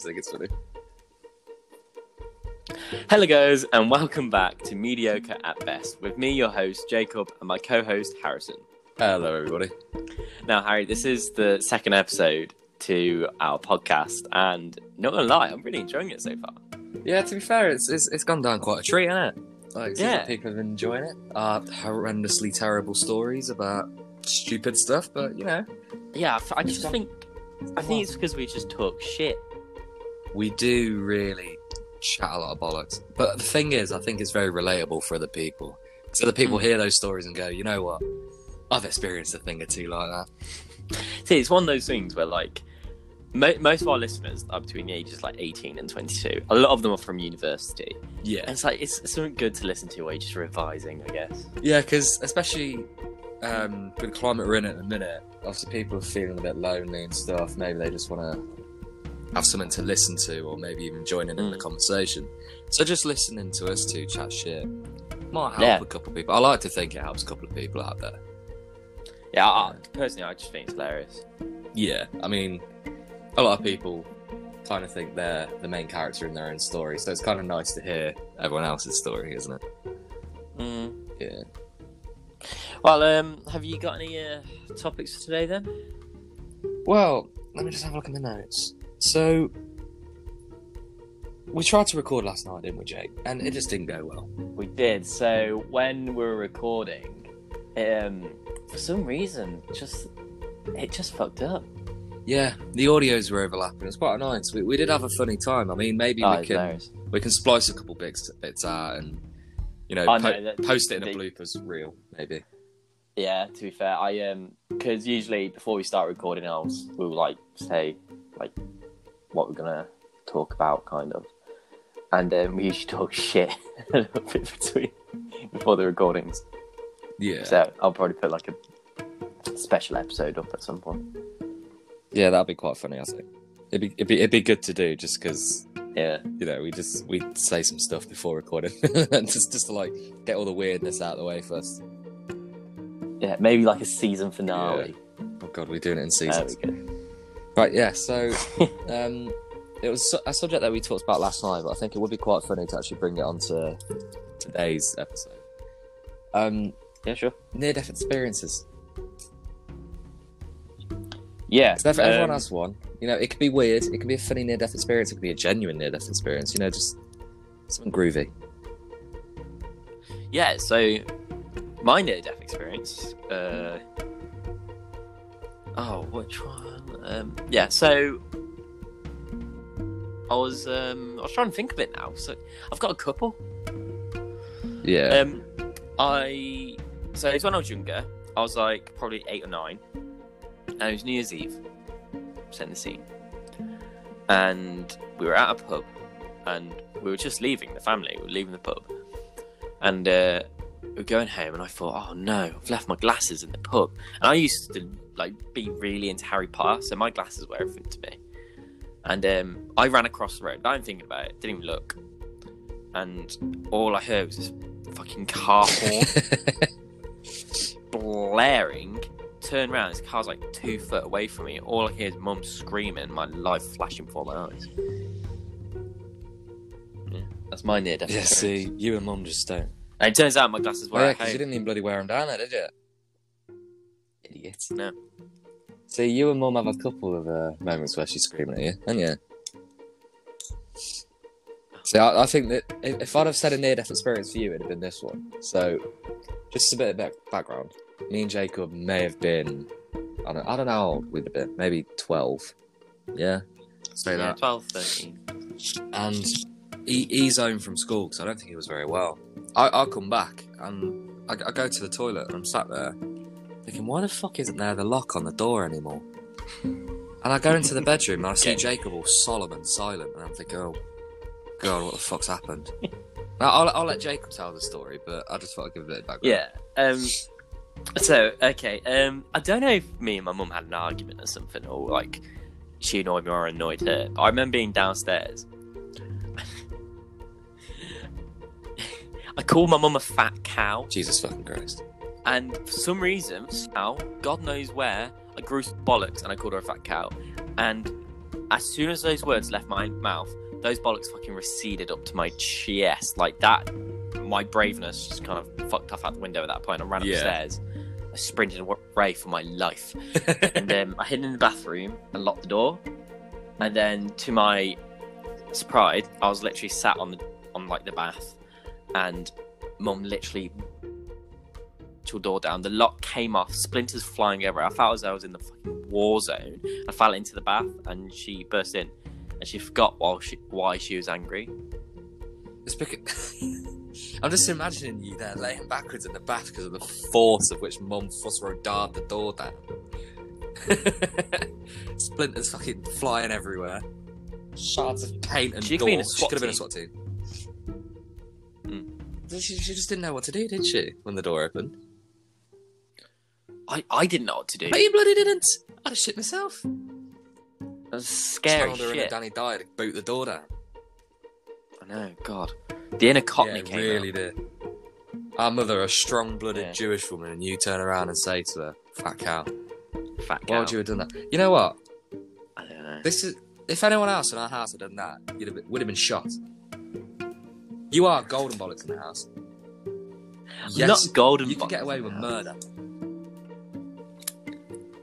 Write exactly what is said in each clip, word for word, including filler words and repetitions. just think it's funny. Hello guys, and welcome back to Mediocre at Best with me, your host Jacob, and my co-host Harrison. Hello everybody. Now Harry, this is the second episode to our podcast, and not gonna lie, I'm really enjoying it so far. Yeah, to be fair, it's it's, it's gone down quite a treat, hasn't it? Like, yeah, people have been enjoying it. Uh, horrendously terrible stories about stupid stuff, but you know. Yeah, I just think I think it's because we just talk shit. We do really chat a lot of bollocks, but the thing is, I think it's very relatable for other people. So the people mm. hear those stories and go, you know what? I've experienced a thing or two like that. See, it's one of those things where like. Most of our listeners are between the ages like eighteen and twenty-two. A lot of them are from university. Yeah. And it's like, it's something good to listen to while you're just revising, I guess. Yeah, because especially um, with the climate we're in at the minute, obviously people are feeling a bit lonely and stuff. Maybe they just want to have something to listen to, or maybe even joining mm. in the conversation. So just listening to us two chat shit might help yeah. a couple of people. I like to think it helps a couple of people out there. Yeah, I, personally, I just think it's hilarious. Yeah, I mean... a lot of people kind of think they're the main character in their own story, so it's kind of nice to hear everyone else's story, isn't it? Mm. Yeah. Well, um, have you got any uh, topics for today, then? Well, let me just have a look at the notes. So, we tried to record last night, didn't we, Jake? And it just didn't go well. We did. So, when we were recording, um, for some reason, just it just fucked up. Yeah, the audios were overlapping. It was quite annoying. We, we did have a funny time. I mean, maybe oh, we can hilarious. we can splice a couple bits bits out and, you know, oh, po- no, that, post it in the, a bloopers reel, maybe. Yeah, to be fair, I um, because usually before we start recording, I'll we'll like say like what we're gonna talk about, kind of, and um, we usually talk shit a little bit between before the recordings. Yeah. So I'll probably put like a special episode up at some point. Yeah, that'd be quite funny, I think. It'd be, it'd be, it'd be good to do, just because, yeah, you know, we just we say some stuff before recording, just just to like get all the weirdness out of the way first. Yeah, maybe like a season finale. Yeah. Oh god, we're doing it in seasons. There we go. Right, yeah. So, um, it was a subject that we talked about last night, but I think it would be quite funny to actually bring it onto today's episode. Um, yeah, sure. Near-death experiences. Yeah, so everyone um, has one. You know, it could be weird. It could be a funny near-death experience. It could be a genuine near-death experience. You know, just something groovy. Yeah. So my near-death experience. Uh, oh, which one? Um, yeah. So I was. Um, I was trying to think of it now. So I've got a couple. Yeah. Um, I. So it's when I was younger. I was like probably eight or nine. And it was New Year's Eve, set the scene. And we were at a pub, and we were just leaving the family. We were leaving the pub, and uh, we were going home. And I thought, oh no, I've left my glasses in the pub. And I used to like be really into Harry Potter, so my glasses were everything to me. And um, I ran across the road. I didn't think about it. Didn't even look. And all I heard was this fucking car horn blaring. Turn around, this car's like two foot away from me. All I hear is mum screaming, my life flashing before my eyes. Yeah, that's my near death. Yeah, experience. See, you and mum just don't. And it turns out my glasses were. Oh, yeah, because you didn't even bloody wear them down there, did you? Idiot. No. See, you and mum have a couple of uh, moments where she's screaming at you, haven't you? See, I, I think that if, if I'd have said a near death experience for you, it'd have been this one. So, just a bit of back- background. Me and Jacob may have been, I don't, I don't know how old we'd have been, maybe twelve. Yeah? Say that. Yeah, twelve, thirteen. And he, he's home from school, because I don't think he was very well. I, I come back, and I, I go to the toilet, and I'm sat there, thinking, why the fuck isn't there the lock on the door anymore? And I go into the bedroom, and I see Jacob all solemn and silent, and I'm thinking, oh, God, what the fuck's happened? Now, I'll, I'll let Jacob tell the story, but I just thought I'd give a bit of background. Yeah, um... So, okay, um, I don't know if me and my mum had an argument or something, or, like, she annoyed me or I annoyed her. But I remember being downstairs. I called my mum a fat cow. Jesus fucking Christ. And for some reason, now, God knows where, I grew some bollocks and I called her a fat cow. And As soon as those words left my mouth, those bollocks fucking receded up to my chest. Like that, my braveness just kind of fucked off out the window at that point. I ran upstairs. Yeah. I sprinted away for my life. And um, I hid in the bathroom and locked the door. And then, to my surprise, I was literally sat on, the, on like, the bath. And Mum literally pulled the door down. The lock came off, splinters flying over. I felt as though I was in the fucking war zone. I fell into the bath, and she burst in. And she forgot why she, why she was angry. It's because... I'm just imagining you there laying backwards in the bath because of the force of which Mum fussro darred the door down. Splinters fucking flying everywhere. Shards of paint and she doors. Could she could have been a SWAT team. Mm. She, she just didn't know what to do, did she, when the door opened? I, I didn't know what to do. No, you bloody didn't! I'd have shit myself. That was scary shit. And Danny died, boot the door down. I know, God. The inner Cockney yeah, came really out. Did. Our mother, a strong-blooded yeah. Jewish woman, and you turn around and say to her, "Fat cow." Fat cow. Why would you have done that? You know what? I don't know. This is if anyone else in our house had done that, you'd have been, would have been shot. You are golden bollocks in the house. Yes, not golden. You can get away with murder.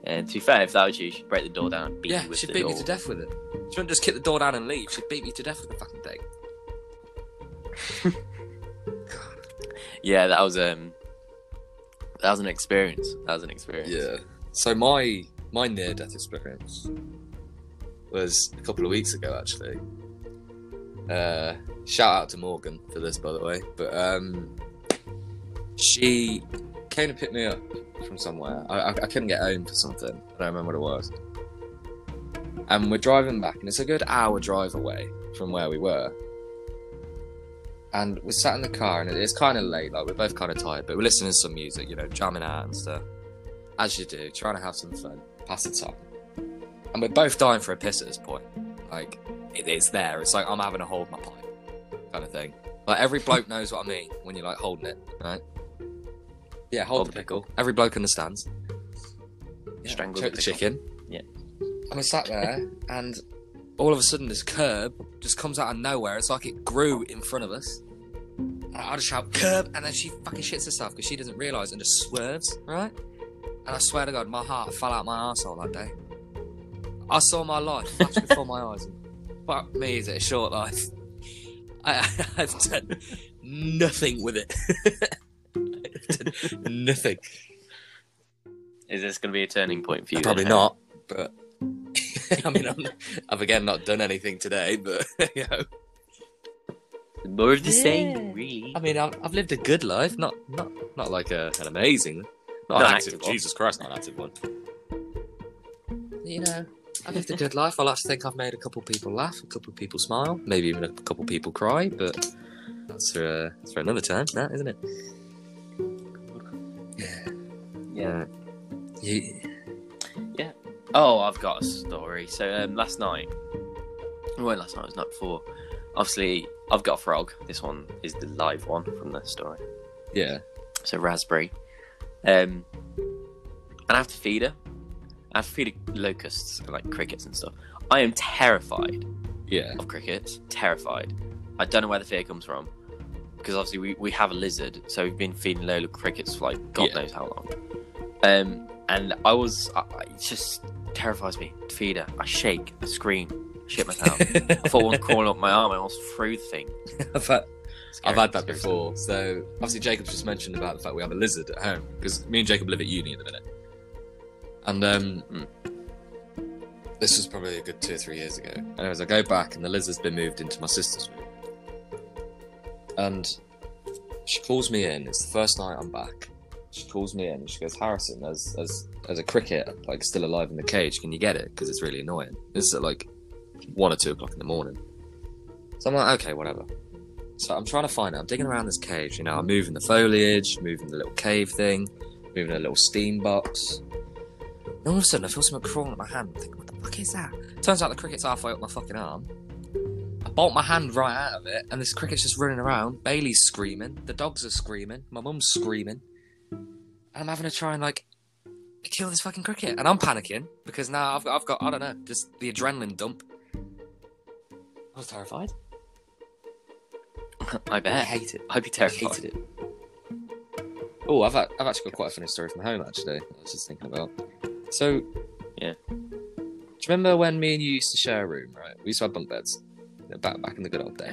And to be fair, if that was you, she'd break the door down and beat yeah, you with the door. Yeah, she'd beat me to death with it. She wouldn't just kick the door down and leave. She'd beat me to death with the fucking thing. God. Yeah, that was um, that was an experience. That was an experience. Yeah. So my my near death experience was a couple of weeks ago, actually. Uh, shout out to Morgan for this, by the way. But um, she came to pick me up from somewhere. I, I, I couldn't get home for something. I don't remember what it was. And we're driving back, and it's a good hour drive away from where we were. And we sat in the car, and it's kind of late, like, we're both kind of tired, but we're listening to some music, you know, jamming out and stuff. As you do, trying to have some fun, pass the time. And we're both dying for a piss at this point. Like, it, it's there. It's like, I'm having to hold my pipe, kind of thing. Like, every bloke knows what I mean when you're, like, holding it, right? Yeah, hold, hold the pickle. pickle. Every bloke understands. Yeah, strangle the, the chicken. Yeah. And we sat there, and... all of a sudden, this curb just comes out of nowhere. It's like it grew in front of us. And I just shout, "Curb!" And then she fucking shits herself because she doesn't realise and just swerves, right? And I swear to God, my heart fell out my arsehole that day. I saw my life flash before my eyes. Fuck me, is it a short life? I, I've done nothing with it. I've done nothing. Is this going to be a turning point for you? Probably then? Not, but... I mean, I'm, I've again not done anything today, but, you know. More of the yeah. same, really. I mean, I've, I've lived a good life, not not, not like a, an amazing, not, not an active, active one. Jesus Christ, not an active one. You know, I've lived a good life. I like to think I've made a couple people laugh, a couple people smile, maybe even a couple people cry, but that's for, uh, that's for another time, that, isn't it? Yeah. Yeah. Yeah. Oh, I've got a story. So um, last night, well, last night it was night before. Obviously, I've got a frog. This one is the live one from the story. Yeah. So raspberry, um, and I have to feed her. I have to feed her locusts and like crickets and stuff. I am terrified. Yeah. Of crickets, terrified. I don't know where the fear comes from because obviously we, we have a lizard, so we've been feeding Lola crickets for like God yeah. knows how long. Um, and I was I, it just. terrifies me to feed her. I shake, I scream, I shit myself. I thought one crawling up my arm, I almost threw the thing. I've had, I've had that before. So obviously Jacob's just mentioned about the fact we have a lizard at home because me and Jacob live at uni at the minute. And um, mm. this was probably a good two or three years ago. And as I go back, and the lizard's been moved into my sister's room, and she calls me in. It's the first night I'm back. She calls me in and she goes, "Harrison, there's there's there's a cricket like still alive in the cage. Can you get it? Because it's really annoying." This is at like one or two o'clock in the morning. So I'm like, okay, whatever. So I'm trying to find it. I'm digging around this cage. You know, I'm moving the foliage, moving the little cave thing, moving a little steam box. And all of a sudden, I feel something crawling at my hand. I'm thinking, what the fuck is that? Turns out the cricket's halfway up my fucking arm. I bolt my hand right out of it, and this cricket's just running around. Bailey's screaming. The dogs are screaming. My mum's screaming. I'm having to try and like kill this fucking cricket, and I'm panicking because now I've got, I've got, I don't know, just the adrenaline dump. I was terrified. I bet. I hate it. I'd be terrified. I hated it. Oh, I've I've actually got quite a funny story from home, actually. I was just thinking about. So, yeah. Do you remember when me and you used to share a room, right? We used to have bunk beds. Back back in the good old day.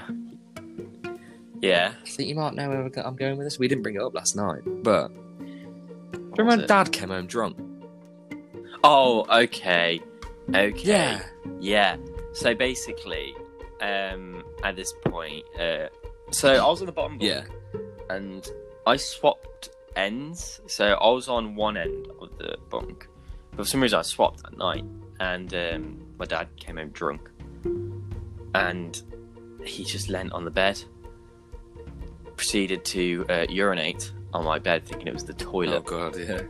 Yeah. I think you might know where I'm going with this. We didn't bring it up last night, but... Do you remember when Dad came home drunk? Oh, okay. Okay. Yeah. Yeah. So, basically, um, at this point... Uh, so, I was on the bottom bunk. Yeah. And I swapped ends. So, I was on one end of the bunk. But for some reason, I swapped that night. And um, my dad came home drunk. And he just leant on the bed, proceeded to uh, urinate on my bed, thinking it was the toilet. Oh, God, yeah.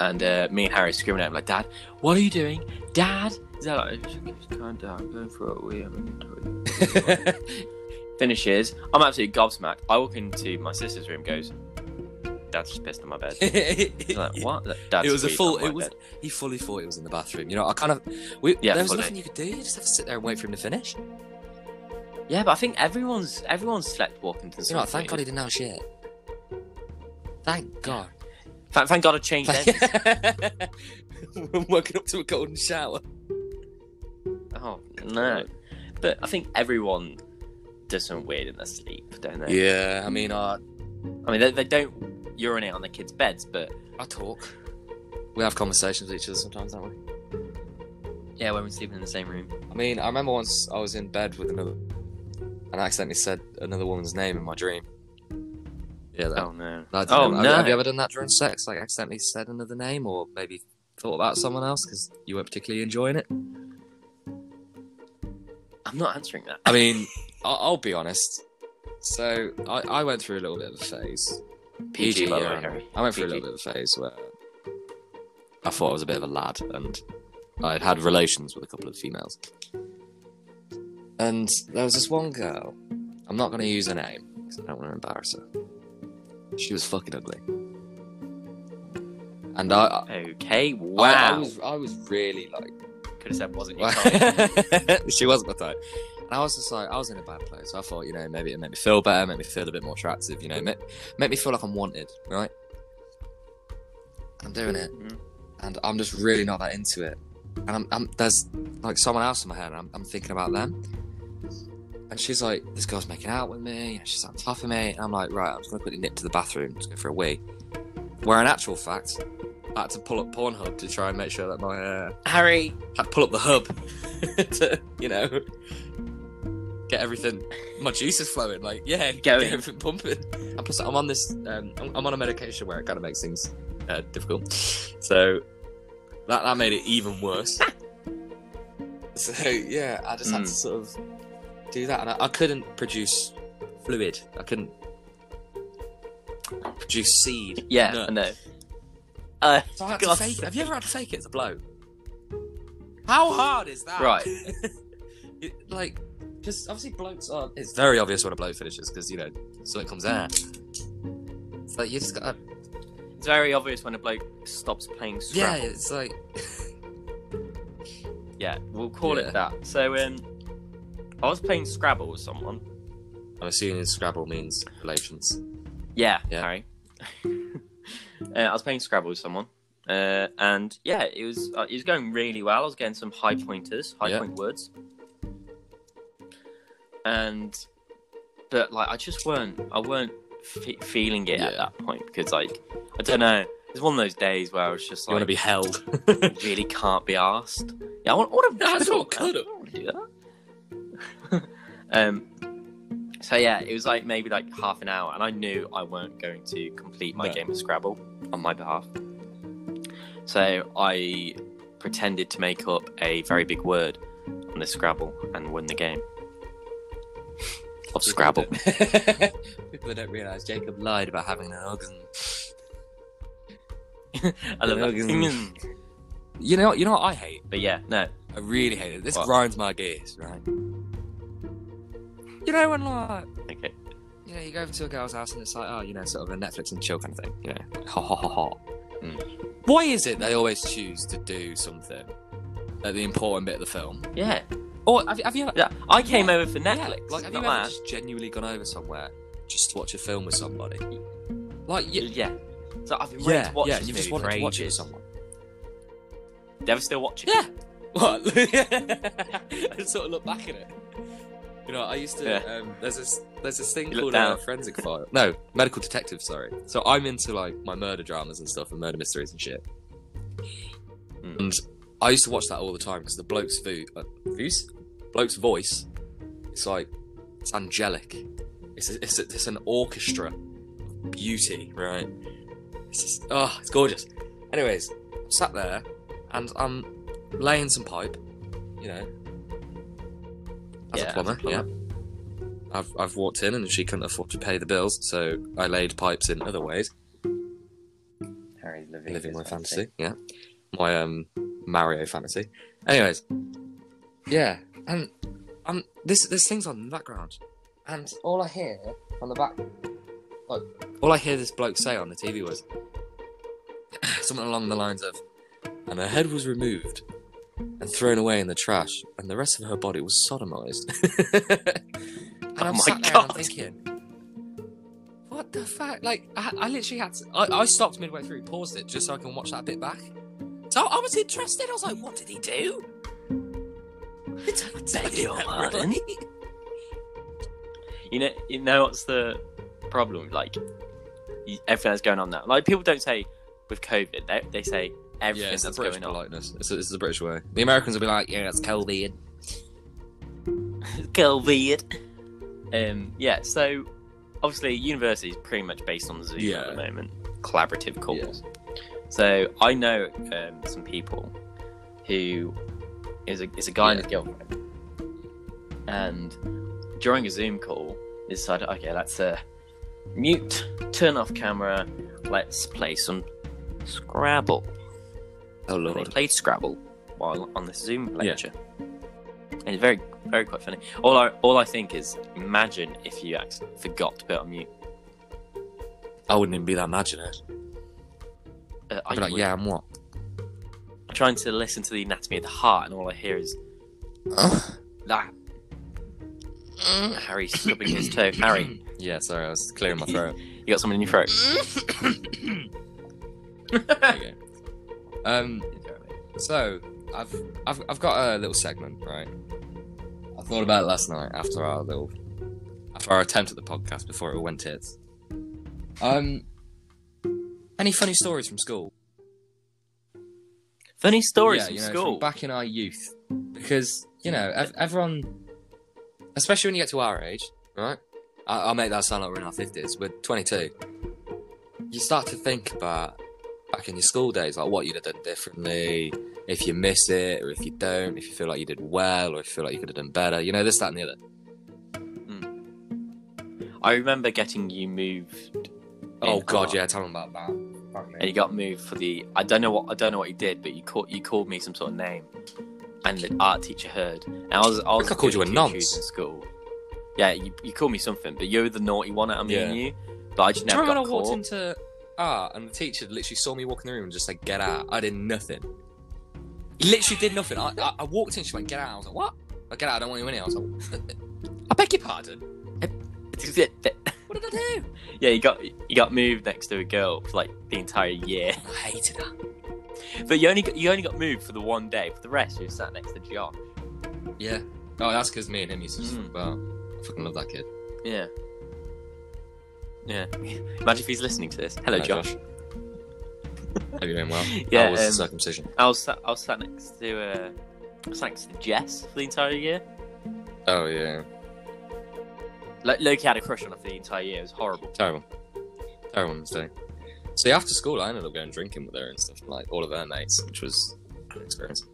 And uh, me and Harry screaming at him, like, Dad, what are you doing? Dad! He's like, just calm down, I'm going for a wee, I'm in the toilet. Finishes, I'm absolutely gobsmacked. I walk into my sister's room, goes, Dad's just pissed on my bed. He's like, what? Dad's it was a full. It was. Bed. He fully thought it was in the bathroom. You know, I kind of. We, yeah, there was fully. Nothing you could do. You just have to sit there and wait for him to finish. Yeah, but I think everyone's everyone's slept walking to the. You know, thank God he didn't have shit. Thank God. Th- thank God I changed everything. I'm working up to a golden shower. Oh no! But I think everyone does something weird in their sleep, don't they? Yeah, I mean, I. I mean, they, they don't. Urinate on the kids' beds, but I talk. We have conversations with each other sometimes, don't we? Yeah, when we're sleeping in the same room. I mean, I remember once I was in bed with another, and I accidentally said another woman's name in my dream. Yeah. That, oh no. That, oh no. Have, have you ever done that during sex? Like accidentally said another name, or maybe thought about someone else because you weren't particularly enjoying it? I'm not answering that. I mean, I'll, I'll be honest. So I, I went through a little bit of a phase. P G, by the way, Harry. I went through a little bit of a phase where I thought I was a bit of a lad, and I'd had relations with a couple of females. And there was this one girl. I'm not going to use her name because I don't want to embarrass her. She was fucking ugly. And I, okay, wow. I, I was, I was really like, could have said wasn't your type. She wasn't my type. And I was just like, I was in a bad place. I thought, you know, maybe it made me feel better, made me feel a bit more attractive, you know, make, make me feel like I'm wanted, right? I'm doing it, mm-hmm. and I'm just really not that into it. And I'm, I'm there's like someone else in my head, and I'm, I'm thinking about them. And she's like, this girl's making out with me, and she's on top of me, and I'm like, right, I'm just gonna quickly nip to the bathroom, just go for a wee. Where in actual fact, I had to pull up Pornhub to try and make sure that my uh, Harry, I had to pull up the hub, to, you know. Get everything, my juices flowing, like, yeah, get everything pumping. And plus, I'm on this, um, I'm, I'm on a medication where it kind of makes things uh, difficult. So, that, that made it even worse. So, yeah, I just mm. had to sort of do that. And I, I couldn't produce fluid. I couldn't produce seed. Yeah, no. I know. Uh, so I had to fake it. Have you ever had to fake it as a blow? How hard is that? Right. it, like... Because obviously blokes are... It's very obvious when a blow finishes, because, you know, so it comes out. It's like, you just gotta... It's very obvious when a bloke stops playing Scrabble. Yeah, it's like... yeah, we'll call yeah. it that. So, um... I was playing Scrabble with someone. I'm assuming Scrabble means relations. Yeah, yeah. Harry. uh, I was playing Scrabble with someone. Uh, and, yeah, it was, uh, it was going really well. I was getting some high pointers, high yeah. point words. And, but like, I just weren't, I weren't f- feeling it yeah. at that point because, like, I don't know, it's one of those days where I was just like, I want to be held. Really can't be asked. Yeah, I want, I want to, I don't want, I don't want to do that. um, so yeah, it was like maybe like half an hour, and I knew I weren't going to complete my no. game of Scrabble on my behalf. So I pretended to make up a very big word on the Scrabble and won the game. Of Scrabble. People don't realise Jacob lied about having an organ. I love organ. You know, you know what I hate? But yeah, no, I really hate it. This what? Grinds my gears, right? You know when like, okay, you know, you go over to a girl's house and it's like, oh, you know, sort of a Netflix and chill kind of thing, you know, ha ha ha ha. Mm. Why is it they always choose to do something at the important bit of the film? Yeah. Or have, have you ever... Yeah, I came yeah, over for Netflix. Yeah. Like, have you ever just genuinely gone over somewhere just to watch a film with somebody? Like, you... yeah. So I've been yeah, ready to watch yeah, this movie for ages. Watch it with someone. Never still watch it? Yeah. What? I sort of look back at it. You know, I used to... Yeah. Um, there's this there's this thing you called a forensic file. No, medical detective, sorry. So I'm into, like, my murder dramas and stuff and murder mysteries and shit. Mm. And I used to watch that all the time because the bloke's vo- uh, voice, bloke's voice, it's like, it's angelic. It's a, it's, a, it's an orchestra of beauty, right? It's just, oh, it's gorgeous. Anyways, I'm sat there and I'm laying some pipe, you know, as yeah, a plumber, as a plumber. Yeah. I've I've walked in and she couldn't afford to pay the bills, so I laid pipes in other ways. Harry's living, living my fantasy. fantasy, yeah. My um Mario fantasy. Anyways, yeah, and um, this this thing's on in the background, and all I hear on the back, like, all I hear this bloke say on the T V was something along the lines of, "And her head was removed and thrown away in the trash, and the rest of her body was sodomized." And oh I'm my sat there God. And I'm thinking, what the fuck? Like, I, I literally had to. I, I stopped midway through, paused it just so I can watch that bit back. So I was interested. I was like, what did he do? It's beg your pardon. You know, you know what's the problem? Like, everything that's going on now. Like, people don't say with COVID, they, they say everything yeah, it's that's the British going politeness. on. It's, it's the British way. The Americans will be like, yeah, that's COVID. COVID. Um, yeah, so obviously, university is pretty much based on Zoom yeah. at the moment, collaborative calls. Yeah. So I know um, some people who is a is a guy yeah. and his girlfriend, and during a Zoom call, they decided, okay, let's uh, mute, turn off camera, let's play some Scrabble. Oh lord! And they played Scrabble while on this Zoom lecture, yeah. and it's very very quite funny. All I all I think is, imagine if you actually forgot to put on mute. I wouldn't even be that imaginative. Uh, I'd be like, yeah, I'm what? I'm trying to listen to the anatomy of the heart, and all I hear is that ah. ah. Harry stubbing his toe. Harry. Yeah, sorry, I was clearing my throat. You got something in your throat. There you go. Um, so I've I've I've got a little segment, right? I thought about it last night after our little after our attempt at the podcast before it went tits. Um. Any funny stories from school? Funny stories yeah, from you know, school? From back in our youth. Because, you know, ev- everyone... Especially when you get to our age, right? I- I'll make that sound like we're in our fifties. We're twenty-two. You start to think about back in your school days, like what you'd have done differently, if you miss it, or if you don't, if you feel like you did well, or if you feel like you could have done better. You know, this, that, and the other. Mm. I remember getting you moved... Oh god, yeah, tell them about that. And you got moved for the I don't know what I don't know what you did, but you called you called me some sort of name, and the art teacher heard. And I was I was I called you a nonce in school. Yeah, you you called me something, but you were the naughty one at me and you. But I just never got caught. Do you remember when I walked into art and the teacher literally saw me walk in the room and just said, "Get out"? I did nothing. He literally did nothing. I, I I walked in, she went, "Get out." I was like, "What?" Like, "Get out! I don't want you in here." I was like, "I beg your pardon." What did I do? Yeah, you got you got moved next to a girl for like the entire year. I hated her. But you only got, you only got moved for the one day. For the rest, you sat next to John. Yeah. Oh, that's because me and him used to mm. about. I fucking love that kid. Yeah. Yeah. Imagine if he's listening to this. Hello, Hi, Josh. Josh. Hope you're doing well. Yeah. How was um, the circumcision? I was sat, I was sat next to uh, I was next to Jess for the entire year. Oh yeah. Loki had a crush on her for the entire year. It was horrible. Terrible. Terrible mistake. See, after school, I ended up going drinking with her and stuff, like all of her mates, which was an experience.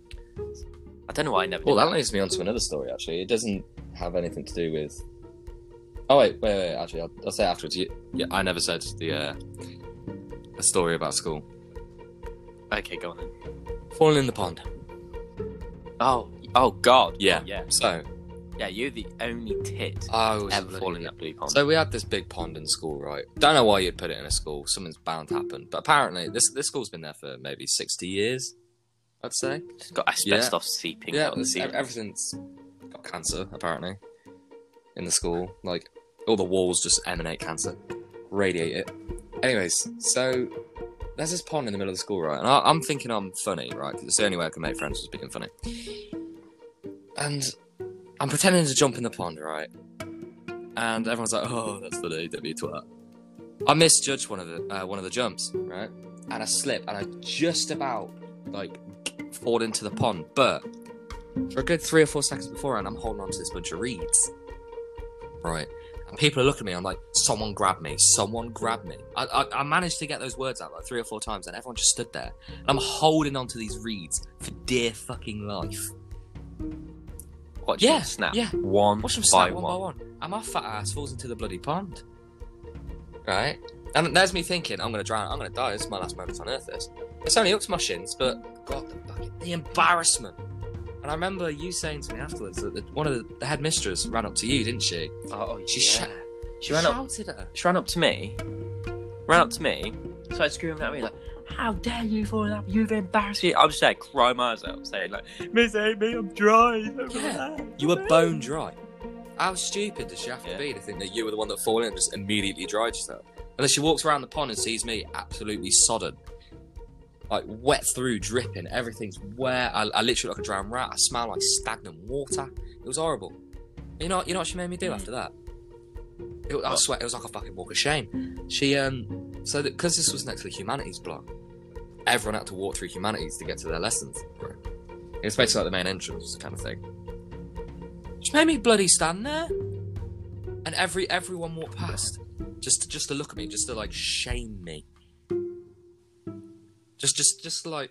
I don't know why I never did. Well, that, that leads me on to another story, actually. It doesn't have anything to do with... Oh, wait, wait, wait, actually, I'll, I'll say it afterwards. You... Yeah, I never said the uh, a story about school. Okay, go on then. Falling in the pond. Oh, oh, God. Yeah, oh, yeah. So... Yeah, you're the only tit oh, ever falling in that blue pond. So we had this big pond in school, right? Don't know why you'd put it in a school. Something's bound to happen. But apparently, this this school's been there for maybe sixty years, I'd say. It's got asbestos yeah. seeping yeah, out of the ceiling. Everything's got cancer, apparently, in the school. Like, all the walls just emanate cancer. Radiate it. Anyways, so there's this pond in the middle of the school, right? And I, I'm thinking I'm funny, right? Because it's the only way I can make friends was being funny. And I'm pretending to jump in the pond, right? And everyone's like, oh, that's funny, don't be a twat. I misjudged one of the uh, one of the jumps, right? And I slip, and I just about, like, fall into the pond. But for a good three or four seconds beforehand, I'm holding on to this bunch of reeds, right? And people are looking at me, I'm like, someone grab me, someone grab me. I, I, I managed to get those words out, like, three or four times, and everyone just stood there. And I'm holding on to these reeds for dear fucking life. Watch yeah, them snap. Yeah. One, Watch them snap by one, one by one. And my fat ass falls into the bloody pond. Right? And there's me thinking, I'm going to drown, I'm going to die, this is my last moment on earth, this. It's only up to my shins, but, God, the fucking, the embarrassment. And I remember you saying to me afterwards that the, one of the, the headmistress ran up to you, didn't she? Oh, she yeah. shouted. She ran shouted up, at her. She ran up to me. Ran up to me. So I screamed at me, like, how dare you fall in love? You've embarrassed me. I was just there crying myself, saying, like, Miss Amy, I'm dry. Yeah. You were bone dry. How stupid does she have to yeah. be to think that you were the one that fell in and just immediately dried yourself? And then she walks around the pond and sees me absolutely sodden. Like, wet through, dripping, everything's wet. I, I literally look like a drowned rat. I smell like stagnant water. It was horrible. You know, you know what she made me do mm. after that? It, I swear, it was like a fucking walk of shame. She, um, so that, because this was next to the humanities block, everyone had to walk through humanities to get to their lessons. It was basically like the main entrance kind of thing. She made me bloody stand there. And every everyone walked past. Just, just to look at me, just to, like, shame me. Just, just, just like,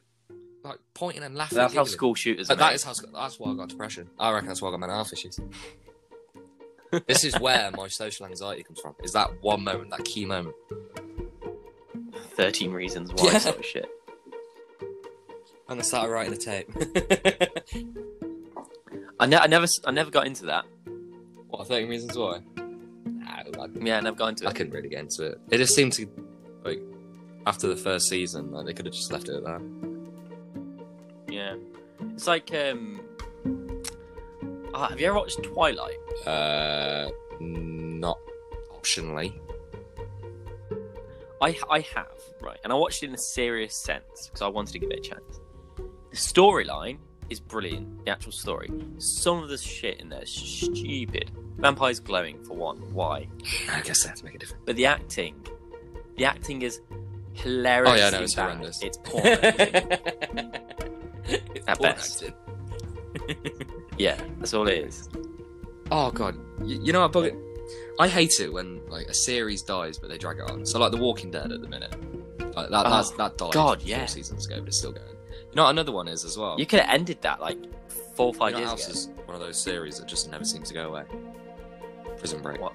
like pointing and laughing. That's how school shooters are. That is how. That's why I got depression. I reckon that's why I got mental health issues. This is where my social anxiety comes from. Is that one moment, that key moment. Thirteen reasons why yeah. sort of shit. And I started writing the tape. I, ne- I never, I never got into that. What, thirteen reasons why? Nah, I, yeah, I never got into it. I couldn't really get into it. It just seemed to, like. After the first season, like, they could have just left it at that. Yeah. It's like, um... Oh, have you ever watched Twilight? Uh, not optionally. I I have, right. And I watched it in a serious sense, because I wanted to give it a chance. The storyline is brilliant, the actual story. Some of the shit in there is stupid. Vampire's glowing, for one. Why? I guess they have to make a difference. But the acting... The acting is... Hilarious. Oh yeah, no, it's bad. Horrendous. It's porn acting. It's at porn best. Acting. Yeah, that's all it is. Oh god, you, you know what bug it? I hate it when like a series dies, but they drag it on. So like The Walking Dead at the minute, like, that oh, that's, that died god, yeah. four seasons ago, but it's still going. You know what another one is as well. You could have ended that like four or five you know years ago. Is one of those series that just never seems to go away. Prison Break. What?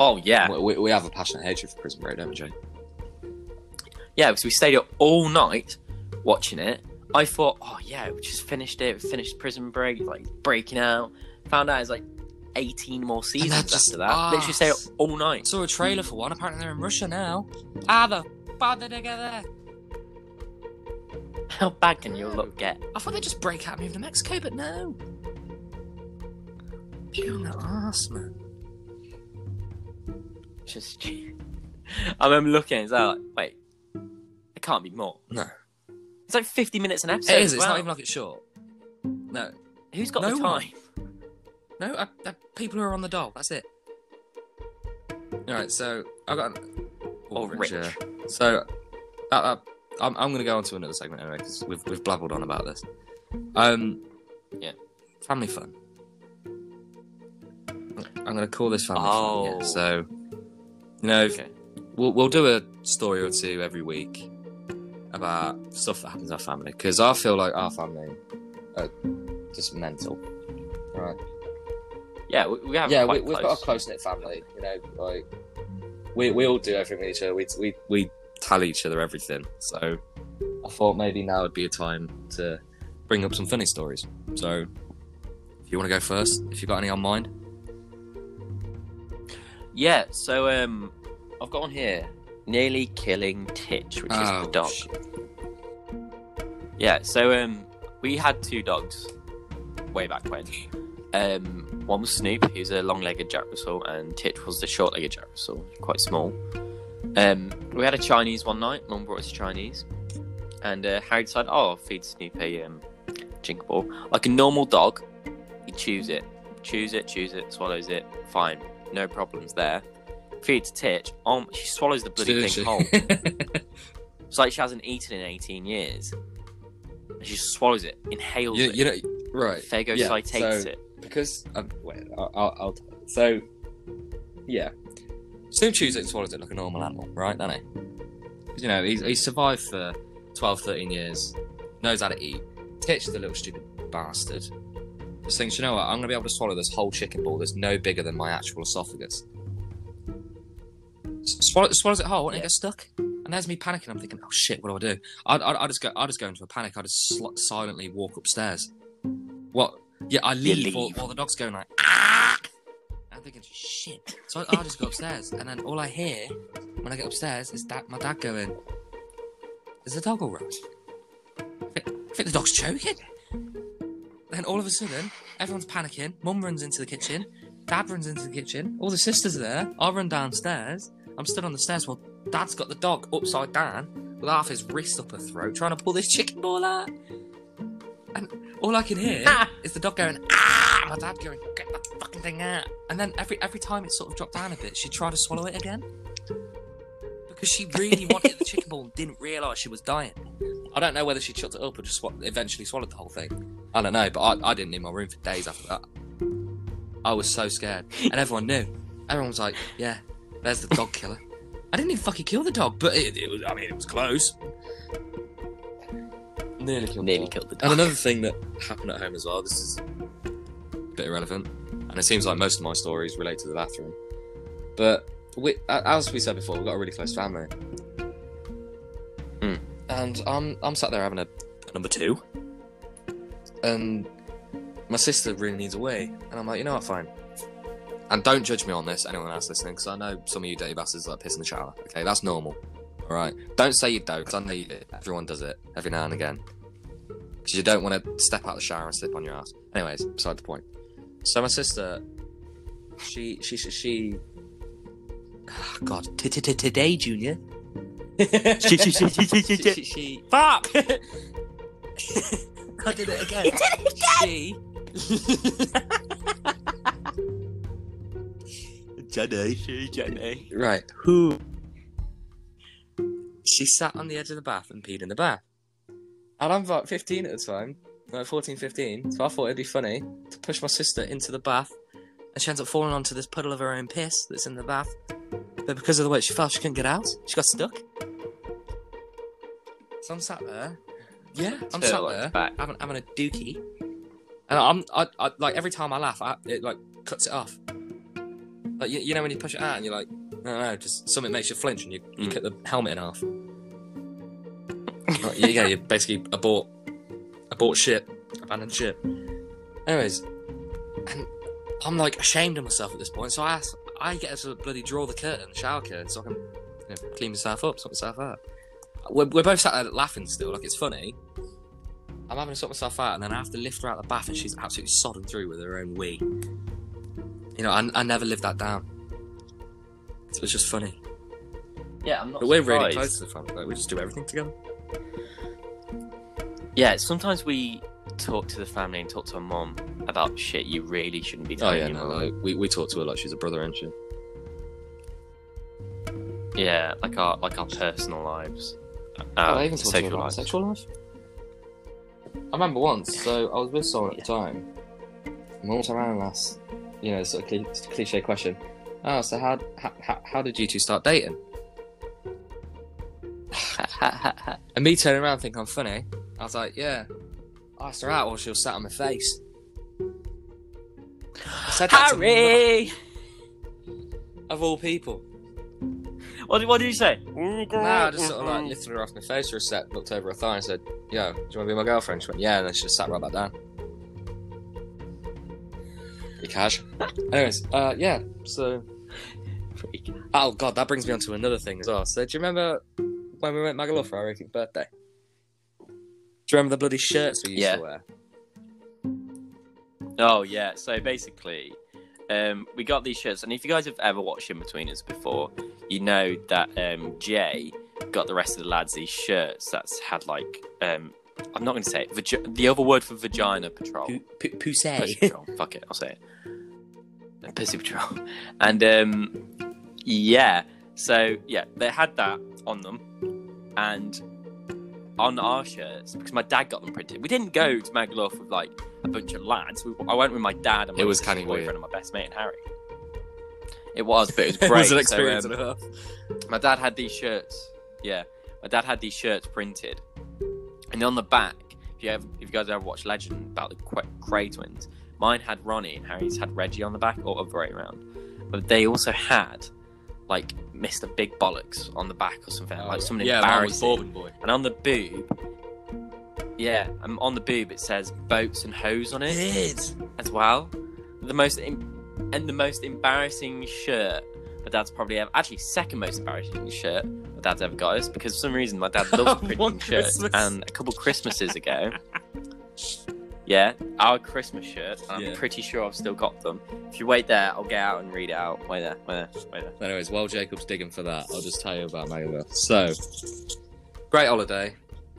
Oh yeah. We, we have a passionate hatred for Prison Break, don't we, Jay? Yeah, because we stayed up all night watching it. I thought, oh yeah, we just finished it. We finished Prison Break, like breaking out. Found out it's like eighteen more seasons just, after that. Ah, literally stayed up all night. Saw a trailer for one. Apparently they're in Russia now. How the fuck did they get there? How bad can your luck get? I thought they'd just break out and move to Mexico, but no. You're an ass, man. Just, I remember looking. It's like, wait. Can't be more. No. It's like fifty minutes an episode. It is, it's wow. not even like it's short. No. Who's got no the time? One. No, I, I, people who are on the dole, that's it. Alright, so I got an... Oh, rich. rich. Yeah. So, uh, uh, I'm, I'm going to go on to another segment anyway, because we've, we've blabbled on about this. Um, yeah. Family fun. I'm going to call this family oh. fun. Yeah. So, you know, okay. we'll, we'll do a story or two every week about stuff that happens in our family, because I feel like our family are just mental, right? Yeah, we, we have. Yeah, we, we've got a close knit family. You know, like we we all do everything with each other. We we we tell each other everything. So I thought maybe now would be a time to bring up some funny stories. So if you want to go first, if you've got any on mind. Yeah. So um, I've got one here. Nearly killing Titch, which oh, is the dog. Shit. Yeah, so um, we had two dogs. way back when. Um, one was Snoop, he was a long-legged Jack Russell, and Titch was the short-legged Jack Russell, quite small. Um, we had a Chinese one night, Mum brought us a Chinese, and uh, Harry decided, oh, I'll feed Snoop a um, jingle ball. Like a normal dog, he chews it, chews it, chews it, swallows it, fine, no problems there. Feeds Titch, um, she swallows the bloody Seriously? thing whole. It's like she hasn't eaten in eighteen years. And she just swallows it, inhales you, it. You know, right. Phagocytates yeah, so, it. Because, um, wait, I'll, I'll, I'll tell you. So, yeah. Snoop chews it and swallows it like a normal animal, right? Don't he? Because, you know, he's, he's survived for twelve, thirteen years, knows how to eat. Titch is a little stupid bastard. Just thinks, you know what, I'm going to be able to swallow this whole chicken ball that's no bigger than my actual esophagus. Swallow, swallows it whole and yeah. it gets stuck. And there's me panicking. I'm thinking, oh shit, what do I do? I I, I just go I just go into a panic. I just sl- silently walk upstairs. What? Yeah, I leave, leave. While, while the dog's going like. Ah! I'm thinking shit. So I, I just go upstairs, and then all I hear when I get upstairs is that my dad going, "Is the dog all right? I think the dog's choking." Then all of a sudden, everyone's panicking. Mum runs into the kitchen. Dad runs into the kitchen. All the sisters are there. I run downstairs. I'm stood on the stairs while Dad's got the dog upside down, with half his wrist up her throat, trying to pull this chicken ball out. And all I can hear is the dog going, ah! My dad going, get that fucking thing out. And then every every time it sort of dropped down a bit, she'd try to swallow it again. Because she really wanted the chicken ball and didn't realise she was dying. I don't know whether she shut it up or just sw- eventually swallowed the whole thing. I don't know, but I, I didn't leave my room for days after that. I was so scared. And everyone knew. Everyone was like, yeah, there's the dog killer. I didn't even fucking kill the dog, but it, it was, I mean, it was close. Nearly killed Nearly the dog. Killed the dog. And another thing that happened at home as well, this is a bit irrelevant, and it seems like most of my stories relate to the bathroom. But we, as we said before, we've got a really close family. Mm. And I'm I'm sat there having a number two, and my sister really needs a wee, and I'm like, you know what, fine. And don't judge me on this, anyone else listening, because I know some of you dirty bastards like piss in the shower. Okay, that's normal. All right. Don't say you don't, because I know you do. Everyone does it every now and again. Because you don't want to step out of the shower and slip on your ass. Anyways, beside the point. So my sister, she, she, she, she... Oh, God. Today, Junior. She, she, she, she, she, she... Fuck! I did it again. She... Jenny, she, Jenny. Right, who? She sat on the edge of the bath and peed in the bath. And I'm about fifteen at the time, like fourteen, fifteen, so I thought it'd be funny to push my sister into the bath, and she ends up falling onto this puddle of her own piss that's in the bath. But because of the way she fell, she couldn't get out. She got stuck. So I'm sat there. Yeah, I'm sat there, having, having a dookie. And I'm, I, I, like, every time I laugh, I, it, like, cuts it off. Like, you, you know when you push it out and you're like, I don't know, just something makes you flinch and you, you mm. cut the helmet in half. Like, yeah, you basically abort, abort ship, abandoned ship. Anyways, and I'm like ashamed of myself at this point, so I ask, I get to bloody draw the curtain, the shower curtain, so I can, you know, clean myself up, sort myself out. We're, we're both sat there laughing still, like it's funny. I'm having to sort myself out, and then I have to lift her out of the bath, and she's absolutely sodden through with her own wee. You know, I, I never lived that down. So it's just funny. Yeah, I'm not. But we're surprised. Really close to the family. Like, we just do everything together. Yeah, sometimes we talk to the family and talk to our mum about shit you really shouldn't be doing. Oh yeah, no, like, we we talk to her like she's a brother, isn't she? Yeah, like our like our personal lives. Uh, I even talk to her about sexual life. I remember once. So I was with someone at the time. And all around us. You know, sort of cliche question. Oh, so how how, how did you two start dating? And me turning around thinking I'm funny. I was like, yeah, I asked her out or she was sat on my face. I said that Harry! To me, of all people. What did, what did you say? No, I just sort of like lifted her off my face for a sec, looked over her thigh and said, yo, do you want to be my girlfriend? She went, yeah, and then she just sat right back down. Pretty cash. Anyways, uh, yeah, so... Oh, God, that brings me on to another thing as well. So, do you remember when we went to Magaluf for our eighteenth birthday? Do you remember the bloody shirts we used yeah. to wear? Oh, yeah. So basically, um, we got these shirts. And if you guys have ever watched Inbetweeners before, you know that um, Jay got the rest of the lads these shirts that's had, like, um, I'm not going to say it. Vag- the other word for vagina patrol. P- Pussy. Pussy patrol. Fuck it. I'll say it. Pussy patrol. And, um, yeah. So, yeah, they had that on them. And on our shirts, because my dad got them printed. We didn't go to Magaluf with, like, a bunch of lads. We, I went with my dad and my, it was kind of boyfriend weird. And my best mate and Harry. It was, but it was great. It was an experience so, um, enough. My dad had these shirts. Yeah, my dad had these shirts printed. And on the back, if you, ever, if you guys ever watched Legend about the Qu- Cray twins, mine had Ronnie and Harry's had Reggie on the back, or other way around. But they also had, like, Mister Big Bollocks on the back or something, oh, like something yeah, embarrassing. Yeah, Bourbon Boy. And on the boob, yeah, and on the boob it says boats and hose on it, it as well. The most em- and the most embarrassing shirt my dad's probably ever, actually second most embarrassing shirt my dad's ever got us, because for some reason my dad loves printing shirts. Christmas. And a couple Christmases ago, yeah, our Christmas shirt, and yeah. I'm pretty sure I've still got them. If you wait there, I'll get out and read it out. Wait there, wait there, wait there. Anyways, while Jacob's digging for that, I'll just tell you about Magaluf. So, great holiday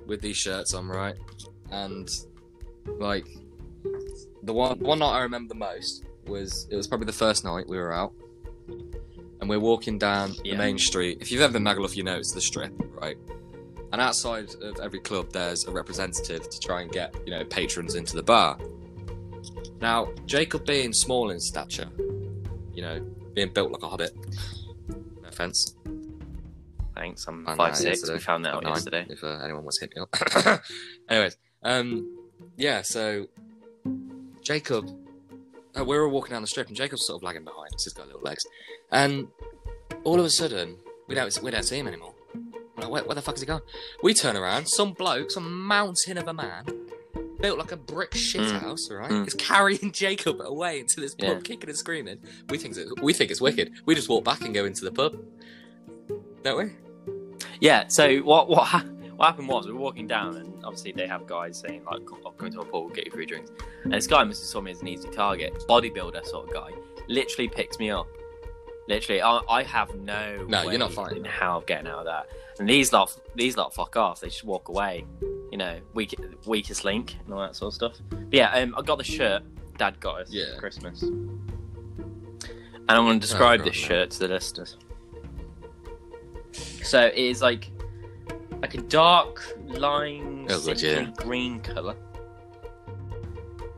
with these shirts on, right? And, like, the one, one night I remember the most was, it was probably the first night we were out. And we're walking down yeah. the main street. If you've ever been Magaluf, you know it's the Strip, right? And outside of every club, there's a representative to try and get, you know, patrons into the bar. Now, Jacob being small in stature, you know, being built like a hobbit. No offence. Thanks, I'm five foot six. We found that out nine, yesterday. If uh, anyone wants to hit me up. Anyways, um, yeah, so Jacob... Uh, we were walking down the Strip, and Jacob's sort of lagging behind. He's got little legs, and all of a sudden, we don't we don't see him anymore. We're like, where, where the fuck has he gone? We turn around, some bloke, some mountain of a man, built like a brick shithouse, mm. right? Mm. Is carrying Jacob away into this pub, yeah. kicking and screaming. We think it's, we think it's wicked. We just walk back and go into the pub, don't we? Yeah. So what what ha- what happened was, we were walking down, and obviously they have guys saying, like, I'll come to a pub, we'll get you free drinks. And this guy must have saw me as an easy target. Bodybuilder sort of guy. Literally picks me up. Literally. I, I have no, no way you're not fighting in how I'm getting out of that. And these lot, these lot fuck off. They just walk away. You know, weak, weakest link and all that sort of stuff. But yeah, um, I got the shirt Dad got us yeah. for Christmas. And I'm going to describe oh, this shirt man. to the listeners. So it is like... like a dark lime oh, good, yeah. green colour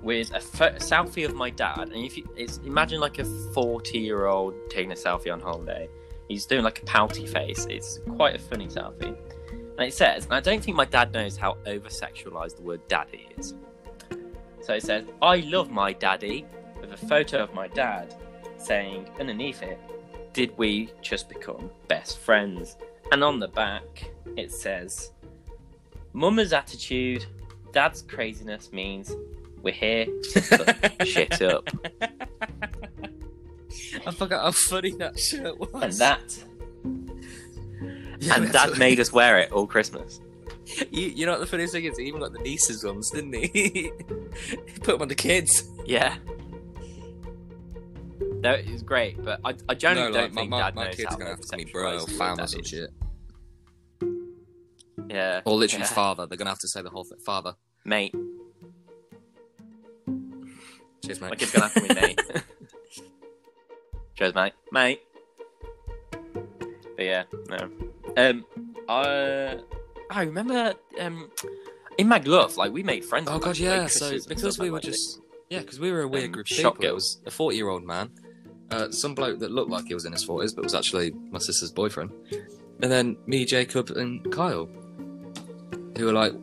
with a, fo- a selfie of my dad. And if you it's, imagine like a forty year old taking a selfie on holiday, he's doing like a pouty face. It's quite a funny selfie. And it says, and I don't think my dad knows how over sexualised the word daddy is. So it says, I love my daddy, with a photo of my dad saying underneath it, did we just become best friends? And on the back, it says, Mumma's attitude, Dad's craziness means we're here to fuck shit up. I forgot how funny that shirt was. And that... yeah, and Dad made us wear it all Christmas. You, you know what the funniest thing is? He even got the nieces ones, didn't he? He put them on the kids. Yeah. No, it was great, but I, I generally no, like, don't my, think my, Dad my knows how to sexualize bro, family some shit. Yeah. Or literally yeah. father. They're going to have to say the whole thing. Father. Mate. Cheers, mate. My kid's going to have to be mate. Cheers, mate. Mate. But yeah, no. Um, I, I remember um, in Magaluf, like, we made friends. Oh, God, yeah. Like, so, because we were like just... It. Yeah, because we were a weird um, group of people. Girl. It was a forty-year-old man, uh, some bloke that looked like he was in his forties, but was actually my sister's boyfriend, and then me, Jacob, and Kyle, who were like,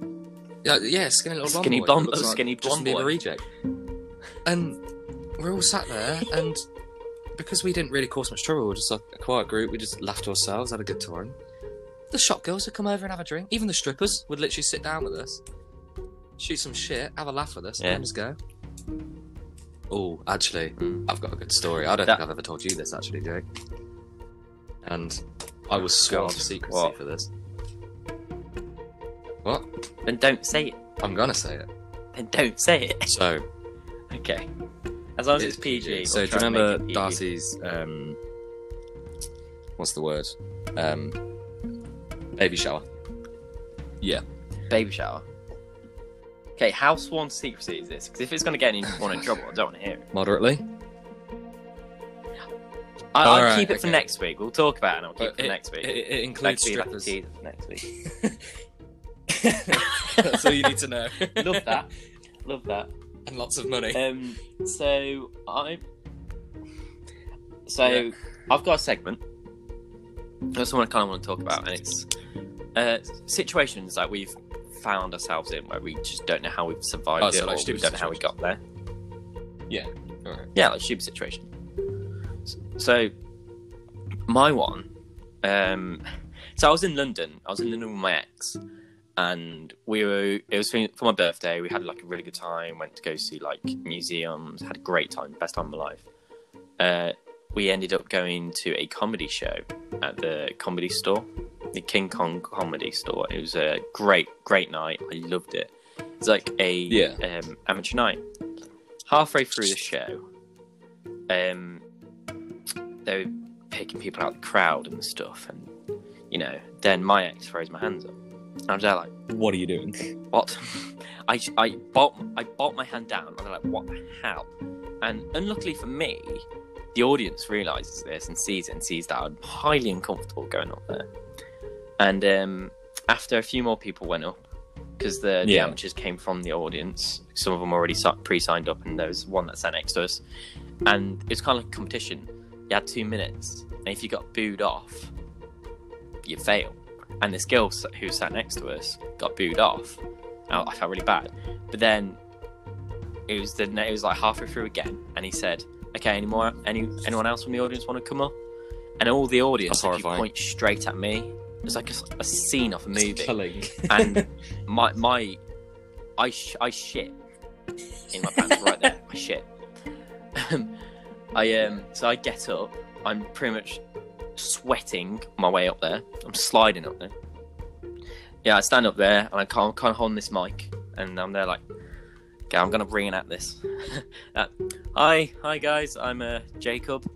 yeah, yeah skinny little blonde skinny boy. Blonde, like skinny blonde boy. Reject. And we're all sat there, and because we didn't really cause much trouble, we were just like a quiet group, we just laughed to ourselves, had a good time. The shop girls would come over and have a drink. Even the strippers would literally sit down with us, shoot some shit, have a laugh with us, yeah. and then just go. Oh, actually, mm. I've got a good story. I don't that... think I've ever told you this, actually, Jake. And I was sworn to secrecy what? for this. What? Then don't say it. I'm gonna say it. Then don't say it. So, okay. As long as it's, it's P G. So do you remember Darcy's um, what's the word? Um, baby shower. Yeah. Baby shower. Okay, how sworn to secrecy is this? Because if it's going to get anyone in trouble, I don't want to hear it. Moderately. I, I'll right, keep it okay. for next week. We'll talk about it and I'll keep but it for it, next week. It, it includes strippers. Like next week. That's all you need to know. Love that. Love that. And lots of money. Um, so I, so yeah. I've got a segment. That's one I kind of want to talk about, and it's uh, situations that we've found ourselves in where we just don't know how we've survived oh, it, so like or we don't situation. know how we got there. Yeah. All right. Yeah, like stupid situation. So, my one. Um, so I was in London. I was in London with my ex. And we were, it was for my birthday. We had like a really good time, went to go see like museums, had a great time, best time of my life. Uh, we ended up going to a comedy show at the Comedy Store, the King Kong Comedy Store. It was a great, great night. I loved it. It's like a yeah. um, amateur night. Halfway through the show, um, they were picking people out of the crowd and stuff. And, you know, then my ex throws my hands up. And I was there like, what are you doing? What? I I bolt, I bolt my hand down and I'm like, what the hell? And unluckily for me, the audience realises this and sees it and sees that I'm highly uncomfortable going up there. And um, after a few more people went up, because the, yeah. the amateurs came from the audience, some of them already pre-signed up and there was one that sat next to us. And it's kind of like a competition. You had two minutes and if you got booed off, you failed. And this girl who sat next to us got booed off. I felt really bad. But then it was the it was like halfway through again, and he said, "Okay, any more? Any anyone else from the audience want to come up?" And all the audience like, point straight at me. It was like a, a scene off a movie. And my my I sh- I shit in my pants right there. I shit. Um, I um so I get up. I'm pretty much sweating my way up there. I'm sliding up there. Yeah, I stand up there and I can't kind of hold this mic, and I'm there like, okay, I'm gonna bring it at this. uh, hi, hi guys, I'm uh, Jacob.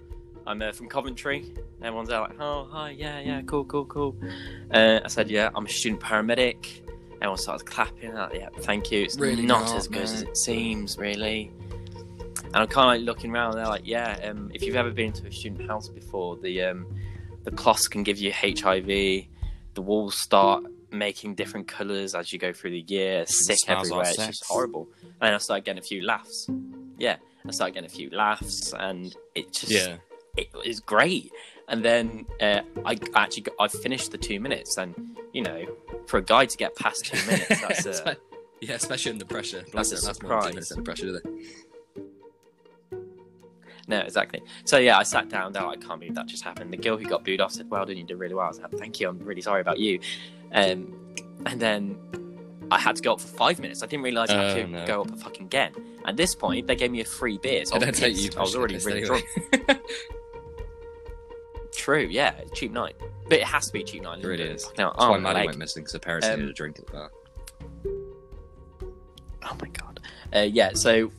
I'm uh, from Coventry. Everyone's there like, oh hi, yeah, yeah, cool, cool, cool. Uh, I said, yeah, I'm a student paramedic. Everyone started clapping. Like, yeah, thank you. It's really not, not as good man. as it seems, really. And I'm kind of like looking around. And they're like, yeah, um, if you've ever been to a student house before, the um. The cloths can give you H I V. The walls start making different colours as you go through the year. It's sick everywhere. It's sex. Just horrible. And I started getting a few laughs. Yeah, I started getting a few laughs, and it just yeah. it was great. And then uh, I actually got, I finished the two minutes, and you know, for a guy to get past two minutes, that's a yeah, especially under pressure. That's a surprise. Under pressure, do they? No, exactly. So yeah, I sat down there. Like, I can't believe that just happened. The girl who got booed off said, "Well done, you did really well." I was like, "Thank you. I'm really sorry about you." Um, and then I had to go up for five minutes. I didn't realise I had oh, to no. go up a fucking again. At this point, they gave me a free beer. So I, I, was, you I was already really anyway. drunk. True. Yeah, cheap night, but it has to be a cheap night. It really is. Now, that's why Maddie went missing because apparently um, needed a drink at the bar. Oh my god. Uh, yeah. So.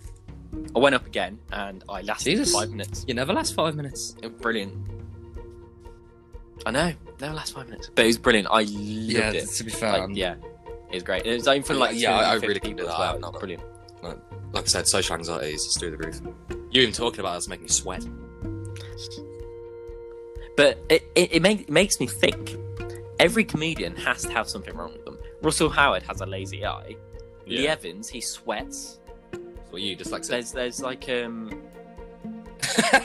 I went up again and I lasted Jesus. five minutes. You never last five minutes. It was brilliant. I know, never last five minutes. But it was brilliant. I loved yeah, it. Yeah, to be fair. Like, yeah, it was great. It was only for like yeah, I really people as well. Not brilliant. Like, like I said, social anxiety is just through the roof. You even talking about it's making me sweat. But it it, it, make, it makes me think. Every comedian has to have something wrong with them. Russell Howard has a lazy eye. Yeah. Lee Evans, he sweats. What you just like there's there's like um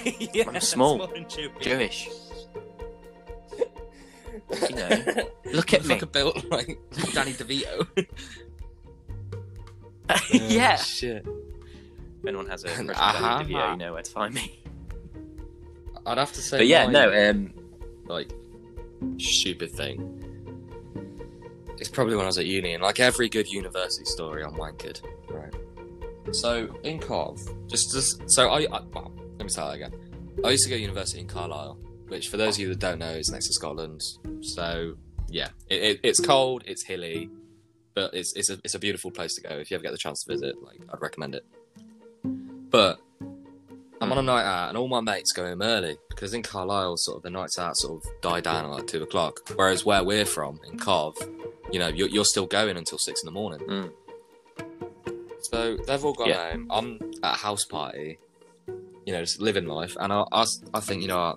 yeah, I'm small, small Jewish. You know, look at me. Like a built like Danny DeVito. uh, yeah. Shit. If anyone has a question uh-huh. Danny DeVito, you know where to find me. I'd have to say, but yeah, no, um, like stupid thing. It's probably when I was at uni, and like every good university story, I'm wankered, right? So in Cov, just, just so I, I well, let me start that again. I used to go to university in Carlisle, which for those of you that don't know is next to Scotland. So yeah, it, it, it's cold, it's hilly, but it's it's a it's a beautiful place to go if you ever get the chance to visit. Like I'd recommend it. But I'm on a night out and all my mates go home early because in Carlisle, sort of the nights out sort of die down at like two o'clock. Whereas where we're from in Cov, you know, you're, you're still going until six in the morning. Mm. So they've all gone yeah. home. I'm at a house party, you know, just living life. And I, I, I think, you know, I've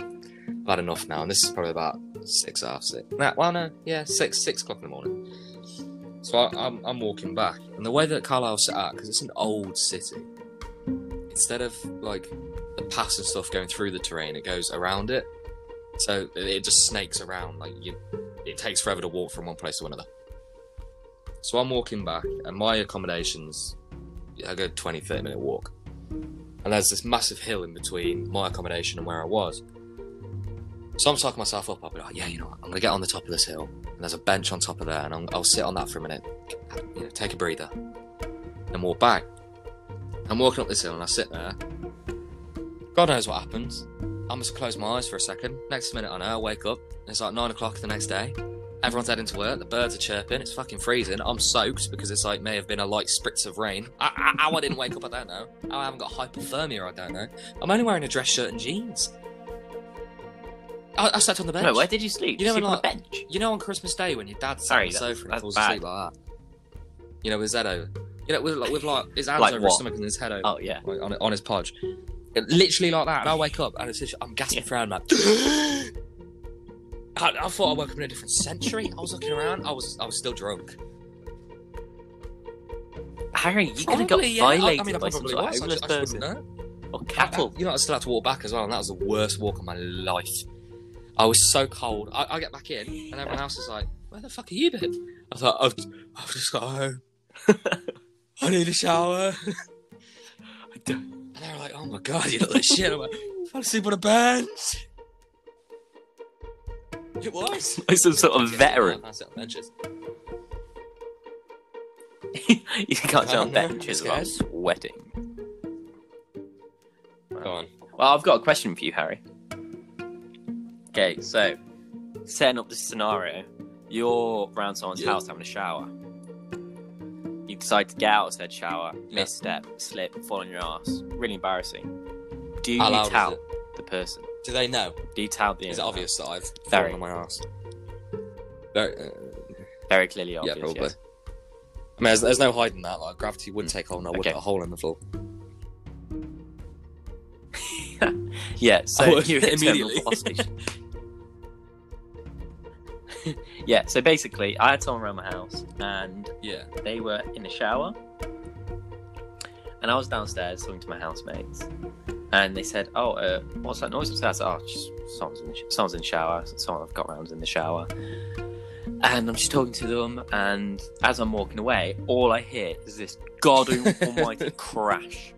had enough now. And this is probably about six, half six. Nah, well, no, yeah, six, six o'clock in the morning. So I, I'm, I'm walking back. And the way that Carlisle's set out, because it's an old city, instead of like the paths and stuff going through the terrain, it goes around it. So it just snakes around. Like you, it takes forever to walk from one place to another. So I'm walking back, and my accommodations, I go twenty, thirty minute walk. And there's this massive hill in between my accommodation and where I was. So I'm talking myself up. I'll be like, yeah, you know what? I'm going to get on the top of this hill. And there's a bench on top of there. And I'm, I'll sit on that for a minute. You know, take a breather. And walk back. I'm walking up this hill and I sit there. God knows what happens. I'm just close my eyes for a second. Next minute I know, I wake up. It's like nine o'clock the next day. Everyone's heading to work. The birds are chirping. It's fucking freezing. I'm soaked because it's like may have been a light spritz of rain. I, I, I didn't wake up, I don't know. I haven't got hypothermia, I don't know. I'm only wearing a dress shirt and jeans. I, I slept on the bench. No, where did you sleep? You know, sleep on, like, the bench? You know, on Christmas Day when your dad sat Sorry, on the sofa and falls asleep like that? You know, with his head over. You know, with like, with, like his hands like over what? his stomach and his head over. Oh, yeah. Like, on, on his podge. It, literally like that. And I wake up and it's just, I'm gasping yeah. for air, man. I, I thought I woke up in a different century. I was looking around. I was I was still drunk. Harry, you could have got yeah. violated I, I mean, I by some sort of homeless person. Or cattle. I, you know, I still had to walk back as well, and that was the worst walk of my life. I was so cold. I, I get back in, and everyone else is like, where the fuck have you been? I thought, I've, I've just got home. I need a shower. I don't. And they were like, oh my god, you look like shit. I'm like, I fell asleep on a bench. It was. I'm some sort of veteran. I sit on benches. You can't sit on benches without sweating. Go on. Well, I've got a question for you, Harry. Okay, so, setting up this scenario, you're around someone's yeah. house having a shower. You decide to get out of said shower, yeah. misstep, slip, fall on your ass. Really embarrassing. Do you tell the person? Do they know? Do you tell the Is it obvious that I've Very. fallen on my ass? Very, uh, Very clearly obvious, yeah, probably. Yes. I mean, there's, there's no hiding that. Like, gravity would take hold and I would okay. put a hole in the floor. Yeah, so you immediately. Yeah, so basically, I had someone around my house, and yeah. they were in the shower, and I was downstairs talking to my housemates, and they said, "Oh, uh, what's that noise upstairs?" I said, "Oh, just someone's in the sh- someone's in the shower. Someone I've got round's in the shower." And I'm just talking to them, and as I'm walking away, all I hear is this god almighty crash,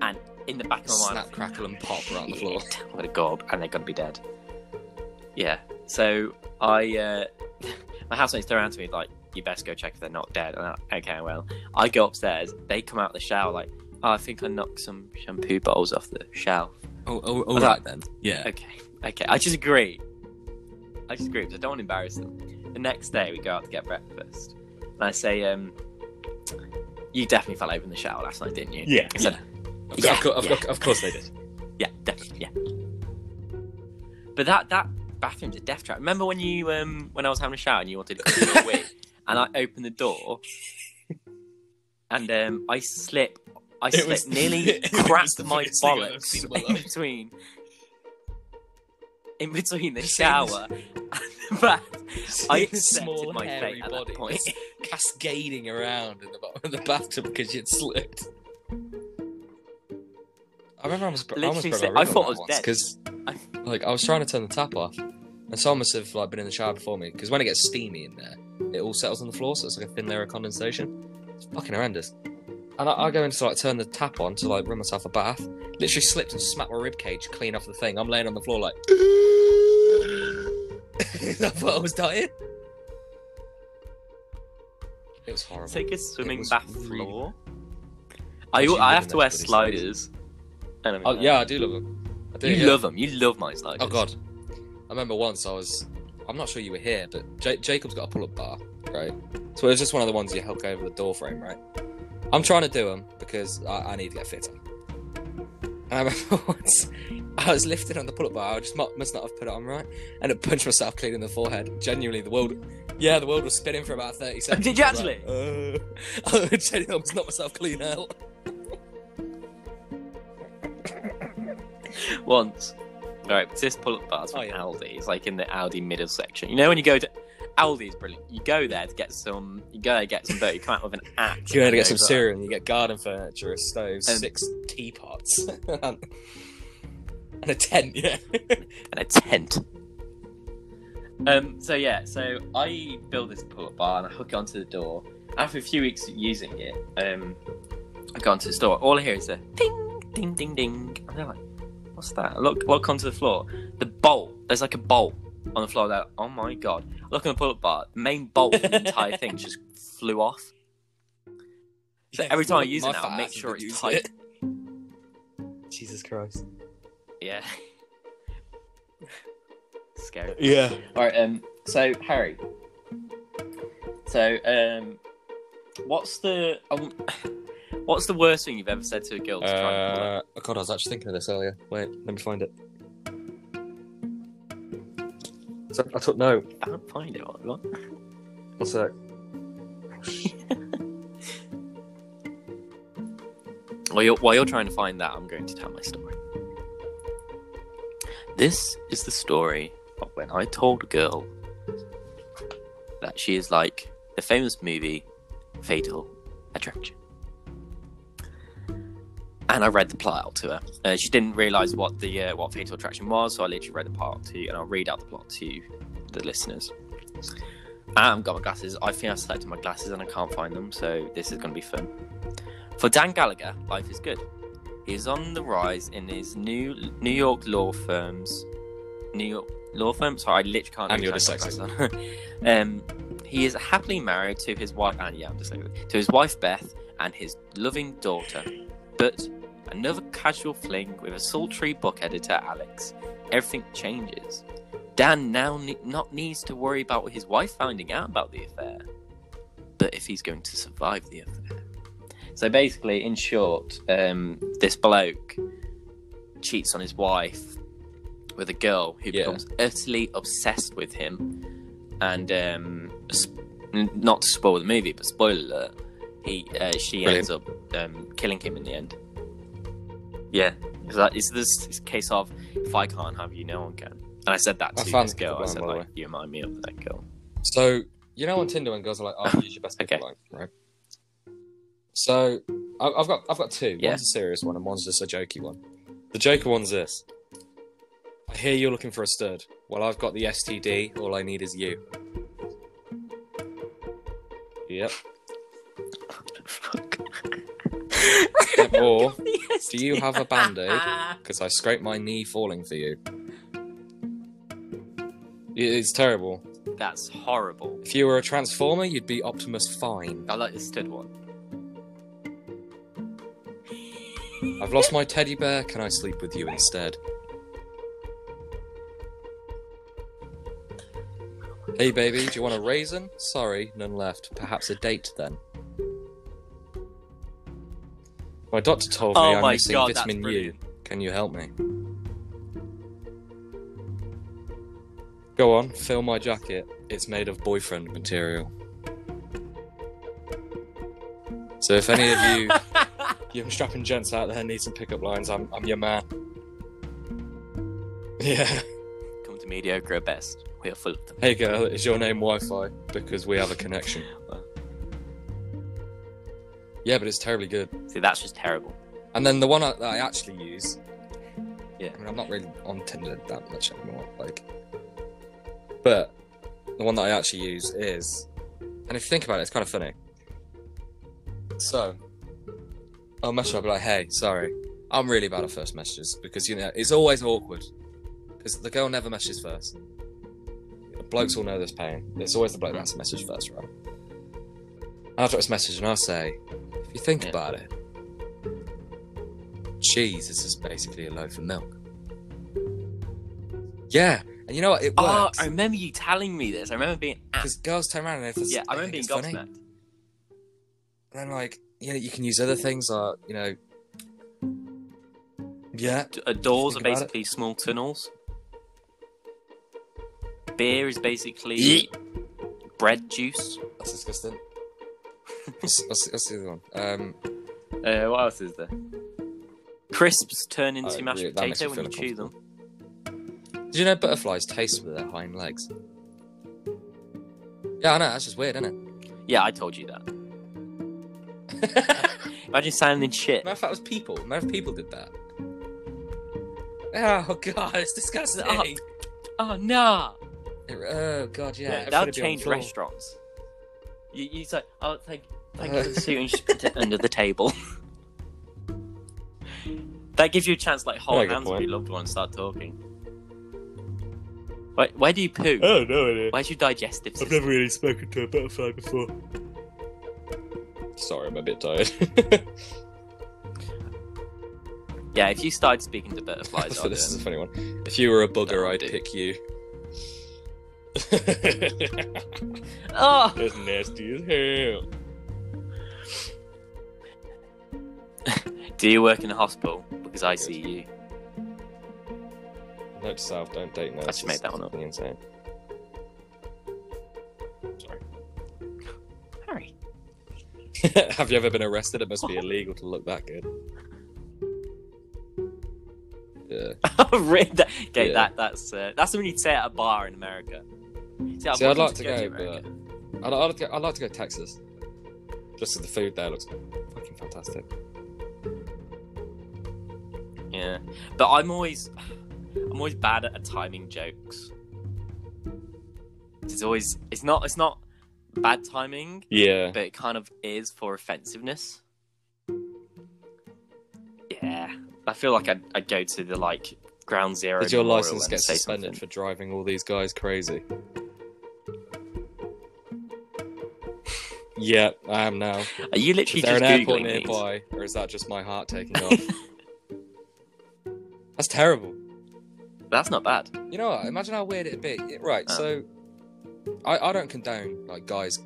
and in the back of my Snap, mind, snap, crackle, and pop right on the floor. What a gob, and they're gonna be dead. Yeah. So I, uh, my housemates turn around to me like, you best go check if they're not dead. And I'm like, okay, well, I go upstairs. They come out of the shower like, oh, I think I knocked some shampoo bottles off the shelf. Oh, oh, all right like, then. Yeah. Okay, okay. I just agree. I just agree because I don't want to embarrass them. The next day we go out to get breakfast, and I say, um, you definitely fell over in the shower last night, didn't you? Yeah. I said, yeah. Of, of, yeah. Of, of course they did. Yeah, definitely. Yeah. But that that. Bathroom's a death trap. Remember when you um when I was having a shower and you wanted to go away, and I opened the door and um I slip I slipped was, nearly cracked my bollocks in between in between the shower and the bath. I accepted my fate at that point, cascading around in the bottom of the bathtub because you'd slipped. I remember I was I, almost sli- I thought I was dead because like I was trying to turn the tap off, and someone must have like been in the shower before me because when it gets steamy in there, it all settles on the floor, so it's like a thin layer of condensation. It's fucking horrendous. And I, I go in to like turn the tap on to like run myself a bath. Literally slipped and smacked my ribcage clean off the thing. I'm laying on the floor like, I thought I was dying. It was horrible. Take a swimming bath really... floor. I I have to wear sliders. I mean, oh, no. Yeah, I do love them. I do, you yeah. love them. You love my sliders. Oh, God. I remember once I was... I'm not sure you were here, but J- Jacob's got a pull-up bar, right? So it was just one of the ones you help go over the door frame, right? I'm trying to do them because I, I need to get fitter. And I remember once I was lifting on the pull-up bar. I just must not have put it on right, and it punched myself clean in the forehead. Genuinely, the world, yeah, the world was spinning for about thirty seconds. Did you actually? I was like, uh, I must knock myself clean out. Once, all right, but this pull-up bar's from oh, yeah. Aldi. It's like in the Aldi middle section. You know when you go to Aldi is brilliant. You go there to get some. You go there to get some dirt. You come out with an axe. You go to get some up. cereal. And you get garden furniture, a stove, and six teapots, and a tent. Yeah, and a tent. Um. So yeah. So I build this pull-up bar and I hook it onto the door. After a few weeks of using it, um, I go onto the store. All I hear is a ding, ding, ding, ding. And they're like, "What's that?" I look. Look onto the floor. The bolt. There's like a bolt on the floor. There. Like, oh my god. Look at the pull-up bar. The main bolt of the entire thing just flew off. So yeah, every time I use it now, I make sure it's tight. It. Jesus Christ. Yeah. Scary. Yeah. Alright, um, so, Harry. So, um, what's the... Um, what's the worst thing you've ever said to a girl to uh, try and pull up? Oh god, I was actually thinking of this earlier. Wait, let me find it. So I thought no. I can't find it. What? What's that? While you're, while you're trying to find that, I'm going to tell my story. This is the story of when I told a girl that she is like the famous movie Fatal Attraction. And I read the plot out to her. Uh, she didn't realise what the uh, what Fatal Attraction was, so I literally read the plot to you, and I'll read out the plot to the listeners. I haven't got my glasses. I think I selected my glasses and I can't find them, so this is going to be fun. For Dan Gallagher, life is good. He is on the rise in his new New York law firm's... New York law firm? Sorry, I literally can't... And you're dyslexic. um, he is happily married to his wife... And yeah, I'm dyslexic. To his wife, Beth, and his loving daughter. But... another casual fling with a sultry book editor, Alex. Everything changes. Dan now ne- not needs to worry about his wife finding out about the affair, but if he's going to survive the affair. So basically, in short, um, this bloke cheats on his wife with a girl who yeah. becomes utterly obsessed with him. And um, sp- not to spoil the movie, but spoiler alert, he uh, she Brilliant. ends up um, killing him in the end. Yeah, it's this case of if I can't have you, no one can. And I said that to this girl. I said, like, you remind me of that girl. So, you know, on Tinder, when girls are like, "Oh, use your best pickup line," right? So, I've got I've got two. Yeah. One's a serious one, and one's just a jokey one. The joker one's this: I hear you're looking for a stud. Well, I've got the S T D. All I need is you. Yep. Or do you have a band-aid? Because I scraped my knee falling for you. It's terrible. That's horrible. If you were a Transformer, you'd be Optimus Prime. I like the stud one. I've lost my teddy bear. Can I sleep with you instead? Hey, baby, do you want a raisin? Sorry, none left. Perhaps a date then. My doctor told me oh I'm missing God, vitamin U. Can you help me? Go on, fill my jacket. It's made of boyfriend material. So if any of you young strapping gents out there need some pickup lines, I'm I'm your man. Yeah. Come to Mediocre at Best. We are full of them. Hey girl, is your name Wi-Fi? Because we have a connection. Yeah, but it's terribly good. See, that's just terrible. And then the one I, that I actually use... Yeah. I mean, I'm not really on Tinder that much anymore, like... But the one that I actually use is... And if you think about it, it's kind of funny. So, I'll message her, I'll be like, "Hey, sorry. I'm really bad at first messages," because, you know, it's always awkward. Because the girl never messages first. The blokes all know this pain. It's always the bloke that's a message first, right? And I'll drop this message and I'll say... If you think yeah. about it, cheese is just basically a loaf of milk. Yeah, and you know what? It works. Oh, I remember you telling me this. I remember being because girls turn around and if yeah, I remember being gobsmacked. Funny. And then like, yeah, you can use other things, like you know, Yeah. D- doors are basically small tunnels. Beer is basically Yeet. bread juice. That's disgusting. What's, what's, what's the other one? Um, uh, what else is there? Crisps turn into oh, mashed really, potato when you chew them. Did you know butterflies taste with their hind legs? Yeah, I know. That's just weird, isn't it? Yeah, I told you that. Imagine sounding shit. Imagine if that was people. Imagine if people did that. Oh, God, it's disgusting. Oh, oh no. Oh, God, yeah. yeah that'll change restaurants. You, you say, oh, thank, thank you for the suit, and just put it under the table. That gives you a chance, like, hold hands with your loved one and start talking. Wait, where do you poo? Oh, no idea. Where's your digestive system? I've never really spoken to a butterfly before. Sorry, I'm a bit tired. Yeah, if you started speaking to butterflies... this I'd, is a funny one. If you were a bugger, I'd do. pick you. Oh! That's nasty as hell. Do you work in a hospital? Because I see you. Note to self, don't date nurses. I just made that one up. Insane. Sorry. Harry. Have you ever been arrested? It must be illegal to look that good. Yeah. Okay, yeah. that that's uh, that's something you'd say at a bar in America. See, See I'd like to go, but I'd, I'd, like to go, I'd like to go to Texas. Just because the food there looks fucking fantastic. Yeah, but I'm always, I'm always bad at timing jokes. It's always, it's not, it's not bad timing. Yeah, but it kind of is for offensiveness. Yeah. I feel like I'd, I'd go to the, like, Ground Zero. Did your license get suspended something? for driving all these guys crazy? Yeah, I am now. Are you literally is there just an airport nearby, these? Or is that just my heart taking off? That's terrible. That's not bad. You know what? Imagine how weird it'd be. Right, oh. so... I, I don't condone, like, guys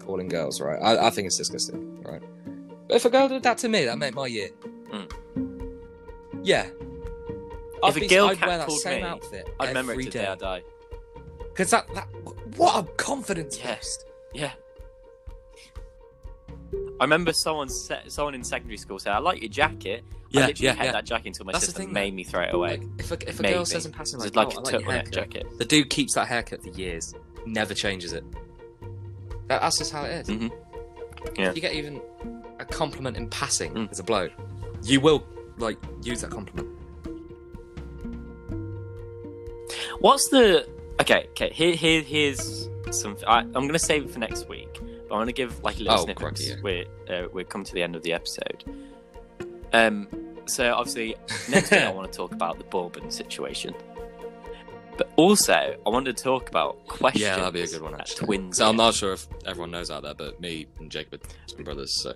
calling girls, right? I, I think it's disgusting, right? But if a girl did that to me, that made my year. Mm. Yeah. If I'd a girl cat wear that same me, outfit I'd remember it today I die. Because that, that... What a confidence test. Yeah. yeah. I remember someone someone in secondary school said, I like your jacket. Yeah, I literally yeah, had yeah. that jacket until my That's sister thing, made though. me throw it away. Like, if a, if a girl says in passing, like, like, oh, I like your haircut. Jacket. The dude keeps that haircut for years. Never changes it. That, that's just how it is. Mm-hmm. Yeah. If you get even a compliment in passing mm. as a bloke, you will... like, use that compliment. What's the... Okay, okay, here, here, here's some... I, I'm going to save it for next week, but I'm going to give, like, a little oh, snippet. Yeah. We're, uh, we're coming to the end of the episode. Um, so, obviously, next week I want to talk about the Bourbon situation. But also, I wanted to talk about questions. Yeah, that'd be a good one, actually. Twins. So I'm not sure if everyone knows out there, but me and Jacob are brothers, so...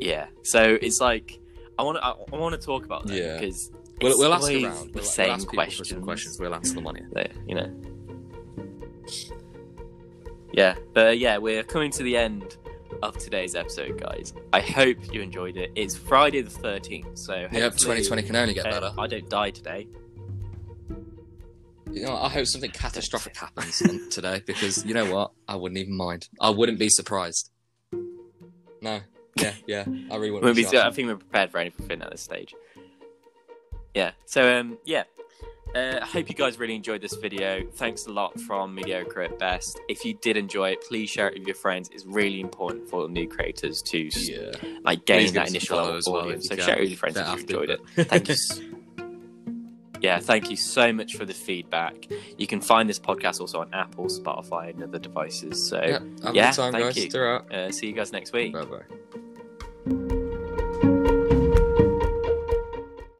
Yeah, so it's like I want to I want to talk about that yeah. because it's we'll, we'll ask around the we'll, same we'll ask questions. Some questions. We'll answer them on it, you know. Yeah, but yeah, we're coming to the end of today's episode, guys. I hope you enjoyed it. It's Friday the thirteenth, so yep, twenty twenty can only get better. Uh, I don't die today. You know, I hope something catastrophic happens today because you know what? I wouldn't even mind. I wouldn't be surprised. No. Yeah, yeah. I really want to be. I think we're prepared for anything at this stage. Yeah. So, um, yeah. Uh, I hope you guys really enjoyed this video. Thanks a lot from Mediocre at Best. If you did enjoy it, please share it with your friends. It's really important for new creators to yeah. like gain that initial audience. Well, so share it with your friends if you enjoyed it. Thank you. Yeah, thank you so much for the feedback. You can find this podcast also on Apple, Spotify, and other devices. So yeah, yeah time, thank guys. you. Uh, see you guys next week. Bye bye.